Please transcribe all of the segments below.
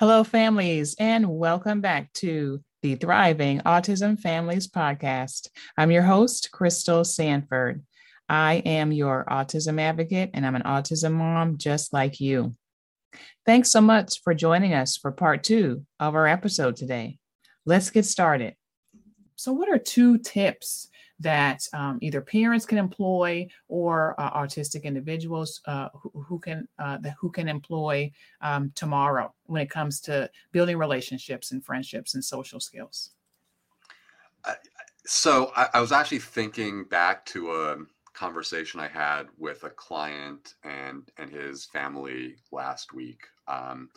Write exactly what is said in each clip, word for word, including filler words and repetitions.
Hello, families, and welcome back to the Thriving Autism Families Podcast. I'm your host, Crystal Sanford. I am your autism advocate, and I'm an autism mom just like you. Thanks so much for joining us for part two of our episode today. Let's get started. So, what are two tips that um, either parents can employ or uh, autistic individuals uh, who, who can uh, the, who can employ um, tomorrow when it comes to building relationships and friendships and social skills? Uh, so I, I was actually thinking back to a conversation I had with a client and and his family last week. Um,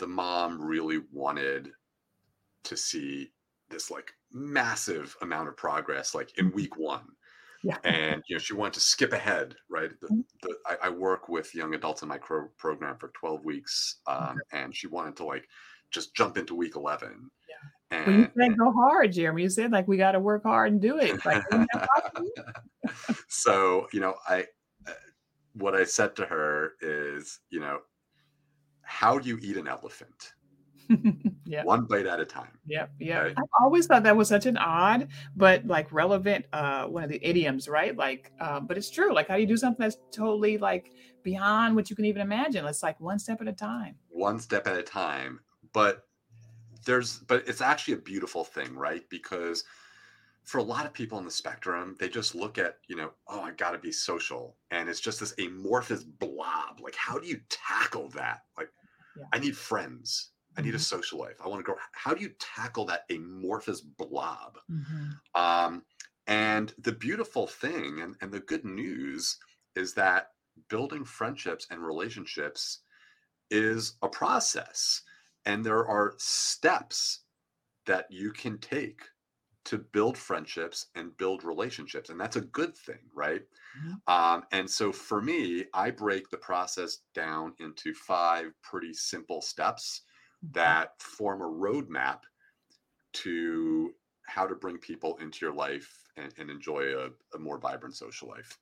the mom really wanted to see this like massive amount of progress, like in week one. Yeah. And, you know, she wanted to skip ahead, right? The, the, I, I work with young adults in my cro- program for twelve weeks. Um, okay. And she wanted to like, just jump into week eleven. Yeah. And well, you said go hard, Jeremy. You said like, we got to work hard and do it. Like, so, you know, I, uh, what I said to her is, you know, how do you eat an elephant? Yep. One bite at a time. Yep. Yeah. Right? I've always thought that was such an odd, but like relevant, uh, one of the idioms, right? Like, uh, but it's true. Like how do you do something that's totally like beyond what you can even imagine? It's like one step at a time. One step at a time. But there's, but it's actually a beautiful thing, right? Because for a lot of people on the spectrum, they just look at, you know, oh, I gotta be social. And it's just this amorphous blob. Like, how do you tackle that? Like, yeah. I need friends. I need a social life. I want to grow. How do you tackle that amorphous blob? Mm-hmm. Um, and the beautiful thing and, and the good news is that building friendships and relationships is a process. And there are steps that you can take to build friendships and build relationships. And that's a good thing, right? Mm-hmm. Um, and so for me, I break the process down into five pretty simple steps that form a roadmap to how to bring people into your life and, and enjoy a, a more vibrant social life.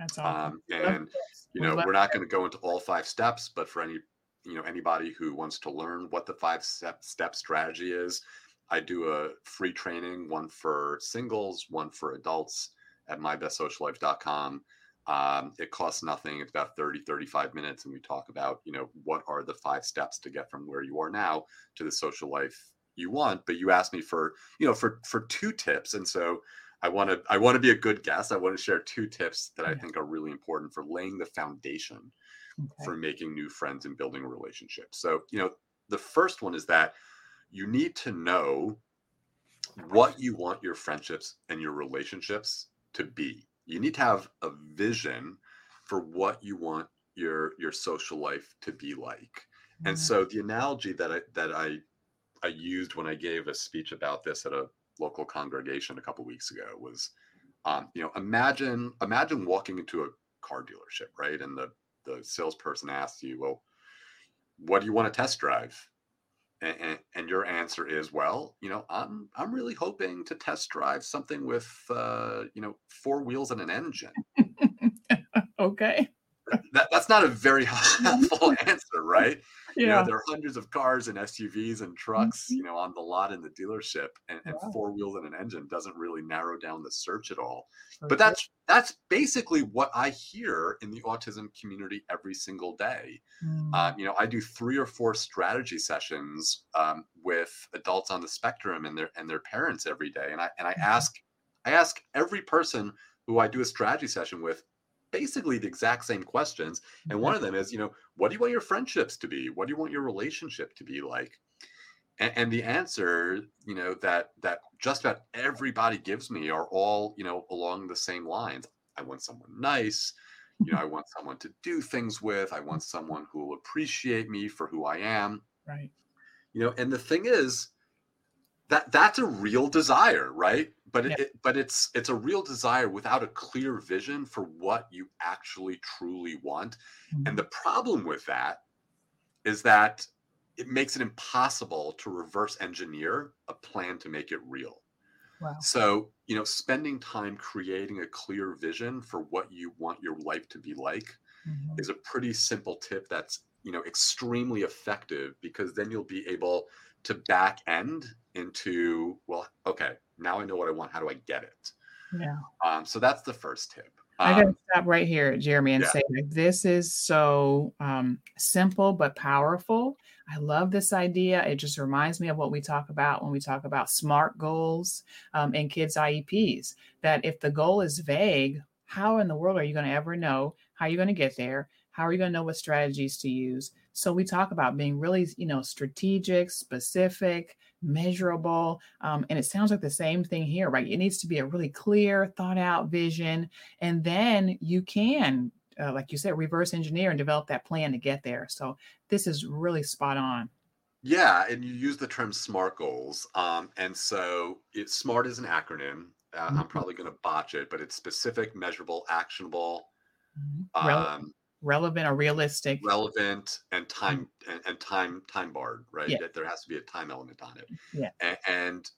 That's awesome. Um, and, you know, we're not going to go into all five steps, but for any, you know, anybody who wants to learn what the five step, step strategy is, I do a free training, one for singles, one for adults at my best social life dot com. Um, it costs nothing. It's about thirty, thirty-five minutes. And we talk about, you know, what are the five steps to get from where you are now to the social life you want. But you asked me for, you know, for, for two tips. And so I want to, I want to be a good guest. I want to share two tips that I think are really important for laying the foundation okay. for making new friends and building relationships. So, you know, the first one is that you need to know what you want your friendships and your relationships to be. You need to have a vision for what you want your your social life to be like. Mm-hmm. And so the analogy that I that I I used when I gave a speech about this at a local congregation a couple of weeks ago was, um, you know, imagine imagine walking into a car dealership, right? And the the salesperson asks you, well, what do you want to test drive? And, and, and your answer is, well, you know, I'm I'm really hoping to test drive something with, uh, you know, four wheels and an engine. Okay. That, that's not a very helpful answer, right? Yeah. You know, there are hundreds of cars and S U Vs and trucks, mm-hmm. you know, on the lot in the dealership, and, and wow. four wheels and an engine doesn't really narrow down the search at all. Okay. But that's that's basically what I hear in the autism community every single day. Mm. Um, you know, I do three or four strategy sessions um, with adults on the spectrum and their and their parents every day, and I and I mm-hmm. ask I ask every person who I do a strategy session with basically the exact same questions. And one of them is, you know, what do you want your friendships to be? What do you want your relationship to be like? And, and the answer, you know, that that just about everybody gives me are all, you know, along the same lines. I want someone nice. You know, I want someone to do things with. I want someone who will appreciate me for who I am. Right. You know, and the thing is that that's a real desire, right? But it, yeah. it, but it's it's a real desire without a clear vision for what you actually truly want. Mm-hmm. And the problem with that is that it makes it impossible to reverse engineer a plan to make it real. Wow. So, you know, spending time creating a clear vision for what you want your life to be like mm-hmm. is a pretty simple tip that's you know, extremely effective, because then you'll be able to back end into, well, okay, now I know what I want. How do I get it? Yeah. Um, so that's the first tip. Um, I gotta stop right here, Jeremy, and yeah. say like, this is so um, simple but powerful. I love this idea. It just reminds me of what we talk about when we talk about SMART goals um, and kids' I E Ps, that if the goal is vague, how in the world are you going to ever know how you're going to get there? How are you going to know what strategies to use? So we talk about being really, you know, strategic, specific, measurable. Um, and it sounds like the same thing here, right? It needs to be a really clear, thought out vision. And then you can, uh, like you said, reverse engineer and develop that plan to get there. So this is really spot on. Yeah. And you use the term SMART goals. Um, and so it, SMART is an acronym. Uh, mm-hmm. I'm probably going to botch it, but it's specific, measurable, actionable, mm-hmm. um, relevant or realistic, relevant and time and, and time time barred, right? Yeah. That there has to be a time element on it. Yeah. And, and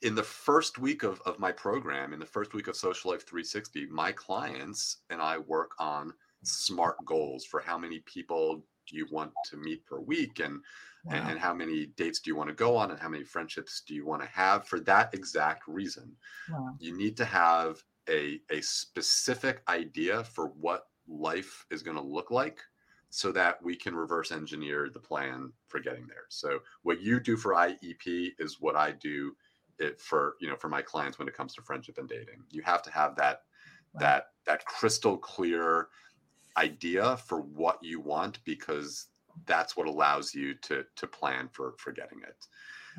in the first week of, of my program, in the first week of Social Life three sixty, my clients and I work on SMART goals for how many people do you want to meet per week, and wow. and how many dates do you want to go on, and how many friendships do you want to have, for that exact reason. Wow. You need to have a a specific idea for what life is going to look like, so that we can reverse engineer the plan for getting there. So what you do for I E P is what I do it for, you know, for my clients when it comes to friendship and dating. You have to have that, wow. that, that crystal clear idea for what you want, because that's what allows you to, to plan for, for getting it.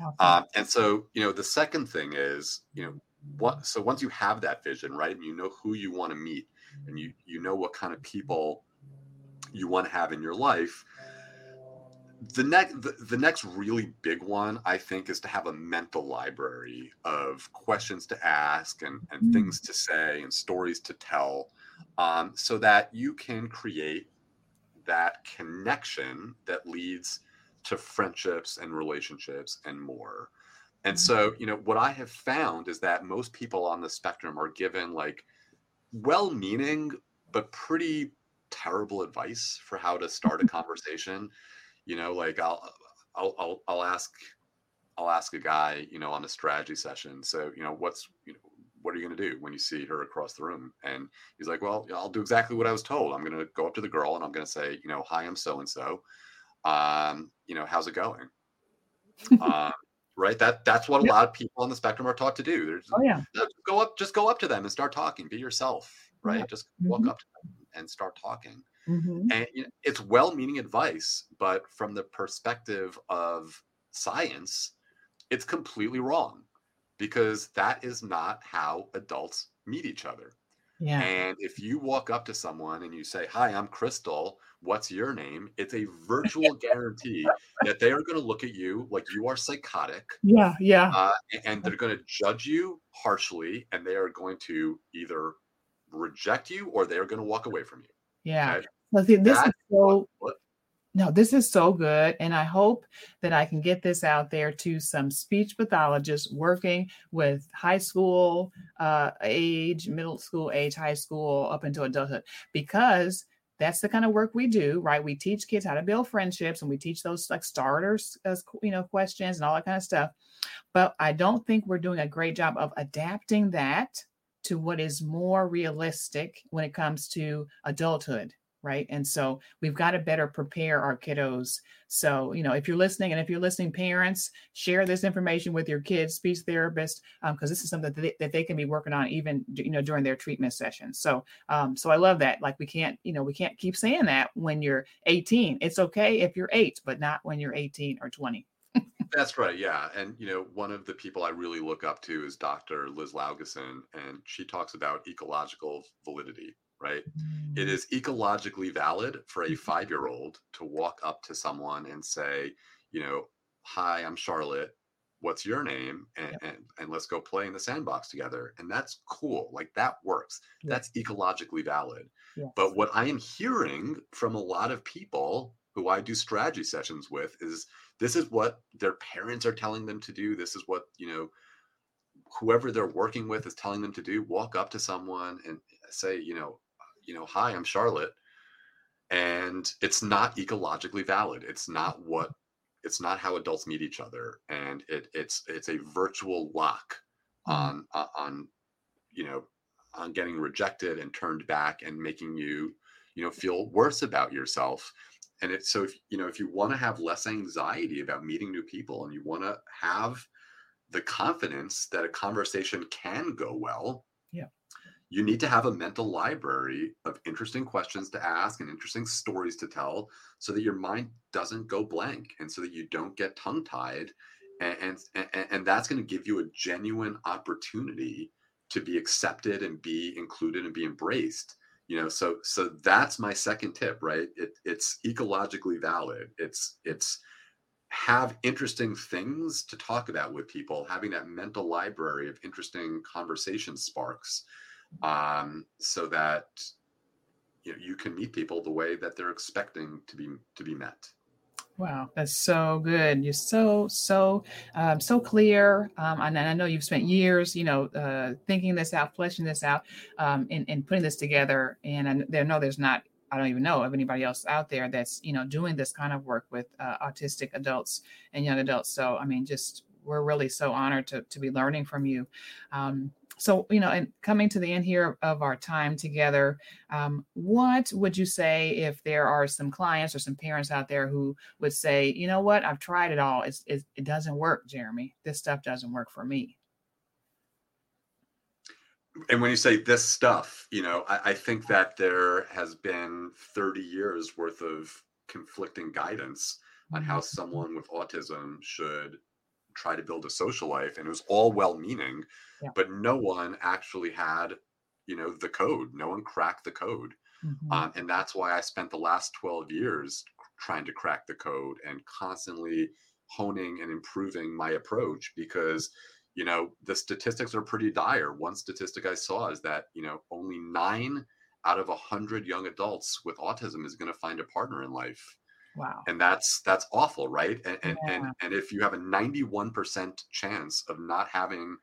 Wow. Um, and so, you know, the second thing is, you know, what, so once you have that vision, right, and you know who you want to meet, and you you know what kind of people you want to have in your life, the next the, the next really big one, I think, is to have a mental library of questions to ask and, and things to say and stories to tell, um, so that you can create that connection that leads to friendships and relationships and more. And so, you know, what I have found is that most people on the spectrum are given like well-meaning, but pretty terrible advice for how to start a conversation. You know, like I'll, I'll, I'll, I'll ask, I'll ask a guy, you know, on a strategy session. So, you know, what's, you know, what are you going to do when you see her across the room? And he's like, well, I'll do exactly what I was told. I'm going to go up to the girl and I'm going to say, you know, hi, I'm so-and-so, um, you know, how's it going? Um, Right. That that's what a yeah. lot of people on the spectrum are taught to do. They're just, oh, yeah. go up, just go up to them and start talking. Be yourself. Right. Yeah. Just mm-hmm. walk up to them and start talking. Mm-hmm. And you know, it's well-meaning advice, but from the perspective of science, it's completely wrong, because that is not how adults meet each other. Yeah. And if you walk up to someone and you say, hi, I'm Crystal, what's your name? It's a virtual guarantee that they are going to look at you like you are psychotic. Yeah, yeah. Uh, and they're going to judge you harshly, and they are going to either reject you or they are going to walk away from you. Yeah. Okay? Well, see, this is so... What? No, this is so good. And I hope that I can get this out there to some speech pathologists working with high school uh, age, middle school age, high school, up into adulthood, because that's the kind of work we do, right? We teach kids how to build friendships, and we teach those like starters, as, you know, questions and all that kind of stuff. But I don't think we're doing a great job of adapting that to what is more realistic when it comes to adulthood. Right. And so we've got to better prepare our kiddos. So, you know, if you're listening and if you're listening, parents, share this information with your kids, speech therapist, um, because this is something that they, that they can be working on even, you know, during their treatment sessions. So um, so I love that. Like we can't, you know, we can't keep saying that when you're eighteen. It's OK if you're eight, but not when you're eighteen or twenty. That's right. Yeah. And, you know, one of the people I really look up to is Doctor Liz Laugason, and she talks about ecological validity. Right. It is ecologically valid for a five-year-old to walk up to someone and say, you know, hi, I'm Charlotte. What's your name? And, yep. and, and let's go play in the sandbox together. And that's cool. Like that works. Yes. That's ecologically valid. Yes. But what I am hearing from a lot of people who I do strategy sessions with is this is what their parents are telling them to do. This is what, you know, whoever they're working with is telling them to do. Walk up to someone and say, you know, you know, hi, I'm Charlotte. And it's not ecologically valid. It's not what, it's not how adults meet each other. And it, it's, it's a virtual lock on, on, you know, on getting rejected and turned back and making you, you know, feel worse about yourself. And it's, so if, you know, if you want to have less anxiety about meeting new people and you want to have the confidence that a conversation can go well, yeah, you need to have a mental library of interesting questions to ask and interesting stories to tell so that your mind doesn't go blank and so that you don't get tongue-tied. And, and, and that's going to give you a genuine opportunity to be accepted and be included and be embraced. You know, so so that's my second tip, right? It, it's ecologically valid. It's it's have interesting things to talk about with people, having that mental library of interesting conversation sparks, um, so that you know you can meet people the way that they're expecting to be to be met. Wow, that's so good. You're so, so, um, so clear. Um, and I know you've spent years, you know, uh, thinking this out, fleshing this out, um, and, and putting this together. And I know there's not, I don't even know of anybody else out there that's, you know, doing this kind of work with uh, autistic adults and young adults. So, I mean, just, we're really so honored to, to be learning from you. Um, so, you know, and coming to the end here of our time together, um, what would you say if there are some clients or some parents out there who would say, you know what, I've tried it all. It's, it, it doesn't work, Jeremy. This stuff doesn't work for me. And when you say this stuff, you know, I, I think that there has been thirty years worth of conflicting guidance on how someone with autism should try to build a social life, and it was all well-meaning, yeah. but no one actually had, you know, the code. No one cracked the code. Mm-hmm. Um, and that's why I spent the last twelve years trying to crack the code and constantly honing and improving my approach, because, you know, the statistics are pretty dire. One statistic I saw is that, you know, only nine out of a hundred young adults with autism is going to find a partner in life. Wow. And that's, that's awful. Right. And, and, yeah. and, and if you have a ninety-one percent chance of not having,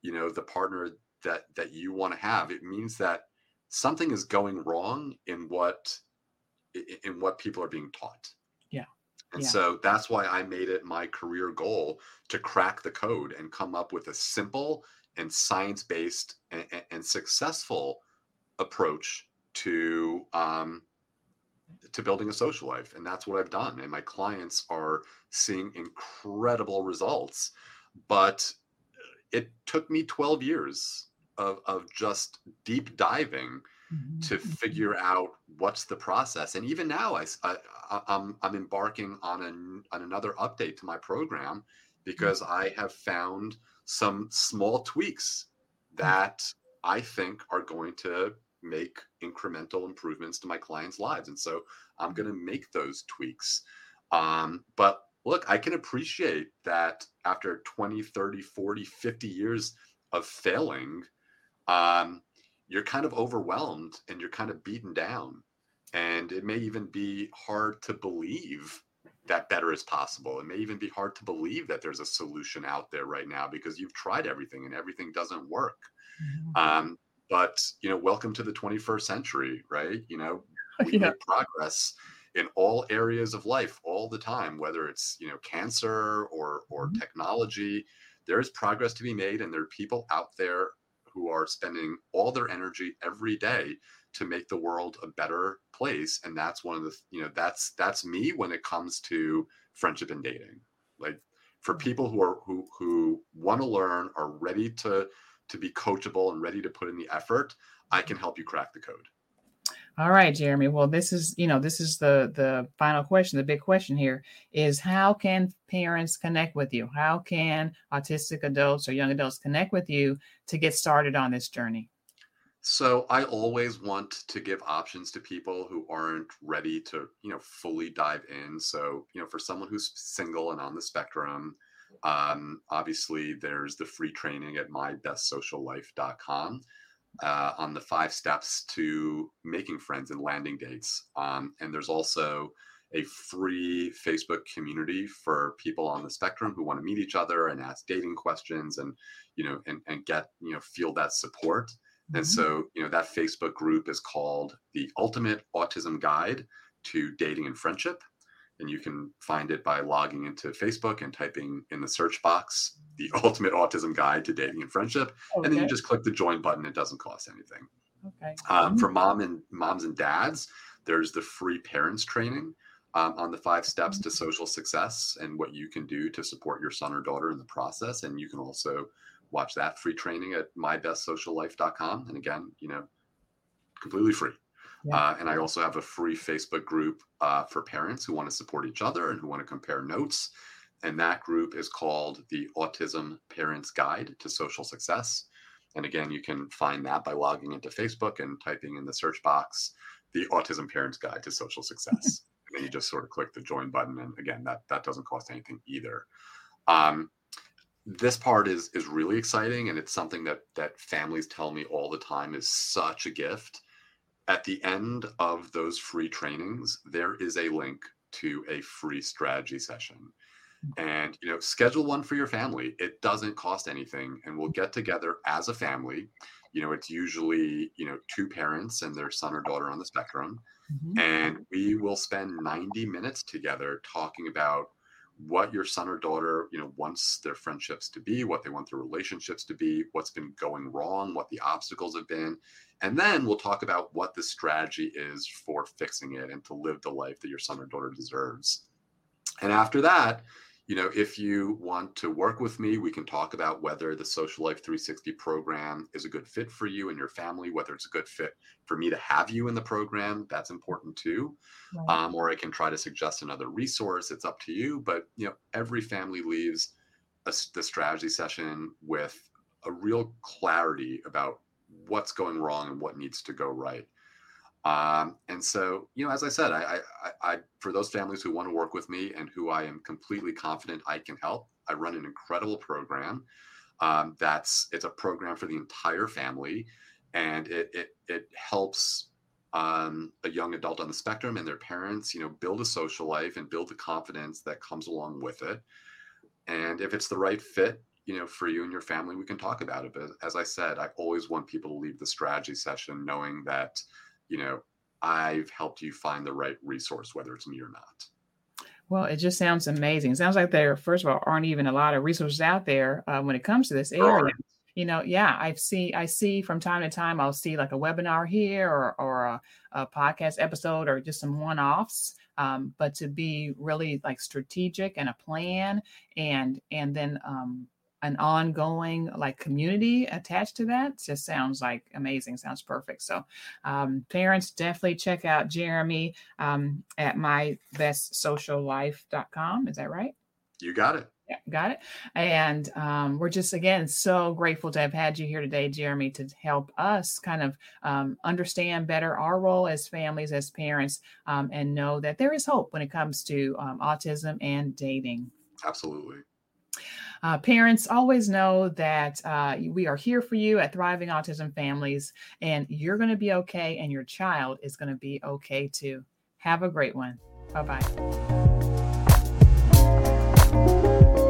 you know, the partner that, that you want to have, it means that something is going wrong in what, in what people are being taught. Yeah. And yeah. so that's why I made it my career goal to crack the code and come up with a simple and science-based and, and successful approach to, um, to building a social life. And that's what I've done. And my clients are seeing incredible results, but it took me twelve years of, of just deep diving mm-hmm. to figure out what's the process. And even now I, I, I'm, I'm embarking on, an, on another update to my program, because I have found some small tweaks that I think are going to make incremental improvements to my clients' lives. And so I'm going to make those tweaks. Um, but look, I can appreciate that after twenty, thirty, forty, fifty years of failing, um, you're kind of overwhelmed and you're kind of beaten down. And it may even be hard to believe that better is possible. It may even be hard to believe that there's a solution out there right now, because you've tried everything and everything doesn't work. Mm-hmm. Um, But, you know, welcome to the twenty-first century, right? You know, we yeah. make progress in all areas of life all the time, whether it's, you know, cancer or or mm-hmm. technology. There is progress to be made. And there are people out there who are spending all their energy every day to make the world a better place. And that's one of the, you know, that's that's me when it comes to friendship and dating. Like, for people who are who who want to learn, are ready to to be coachable and ready to put in the effort, I can help you crack the code. All right, Jeremy. Well, this is, you know, this is the, the final question. The big question here is, how can parents connect with you? How can autistic adults or young adults connect with you to get started on this journey? So I always want to give options to people who aren't ready to, you know, fully dive in. So, you know, for someone who's single and on the spectrum, Um, obviously there's the free training at my best social life dot com, uh, on the five steps to making friends and landing dates. Um, and there's also a free Facebook community for people on the spectrum who want to meet each other and ask dating questions and, you know, and, and get, you know, feel that support. Mm-hmm. And so, you know, that Facebook group is called The Ultimate Autism Guide to dating and friendship. And you can find it by logging into Facebook and typing in the search box, The Ultimate Autism Guide to Dating and Friendship. Okay. And then you just click the join button. It doesn't cost anything. Okay. Um, for mom and moms and dads, there's the free parents training um, on the five steps mm-hmm. to social success and what you can do to support your son or daughter in the process. And you can also watch that free training at my best social life dot com. And again, you know, completely free. Yeah. Uh, and I also have a free Facebook group uh, for parents who want to support each other and who want to compare notes. And that group is called the Autism Parents Guide to Social Success. And again, you can find that by logging into Facebook and typing in the search box, the Autism Parents Guide to Social Success. And then you just sort of click the join button. And again, that, that doesn't cost anything either. Um, this part is is really exciting. And it's something that that families tell me all the time is such a gift. At the end of those free trainings, there is a link to a free strategy session. And, you know, schedule one for your family. It doesn't cost anything. And we'll get together as a family. You know, it's usually, you know, two parents and their son or daughter on the spectrum. Mm-hmm. And we will spend ninety minutes together talking about what your son or daughter, you know, wants their friendships to be, what they want their relationships to be, what's been going wrong, what the obstacles have been. And then we'll talk about what the strategy is for fixing it and to live the life that your son or daughter deserves. And after that, you know, if you want to work with me, we can talk about whether the Social Life three sixty program is a good fit for you and your family, whether it's a good fit for me to have you in the program. That's important too. Right. Um, or I can try to suggest another resource. It's up to you. But, you know, every family leaves a, the strategy session with a real clarity about what's going wrong and what needs to go right. Um, and so, you know, as I said, I, I, I, for those families who want to work with me and who I am completely confident I can help, I run an incredible program. Um, that's, it's a program for the entire family, and it, it, it helps, um, a young adult on the spectrum and their parents, you know, build a social life and build the confidence that comes along with it. And if it's the right fit, you know, for you and your family, we can talk about it. But as I said, I always want people to leave the strategy session knowing that, you know, I've helped you find the right resource, whether it's me or not. Well, it just sounds amazing. It sounds like there, first of all, aren't even a lot of resources out there uh, when it comes to this area. Right. You know, yeah, I see, I see from time to time, I'll see like a webinar here or, or a, a podcast episode or just some one-offs. Um, but to be really like strategic and a plan and, and then um, an ongoing like community attached to that just sounds like amazing. Sounds perfect. So um, parents, definitely check out Jeremy um, at my best social life dot com. Is that right? You got it. Yeah, got it. And um, we're just, again, so grateful to have had you here today, Jeremy, to help us kind of um, understand better our role as families, as parents, um, and know that there is hope when it comes to um, autism and dating. Absolutely. Uh, parents, always know that uh, we are here for you at Thriving Autism Families, and you're going to be okay, and your child is going to be okay too. Have a great one. Bye-bye.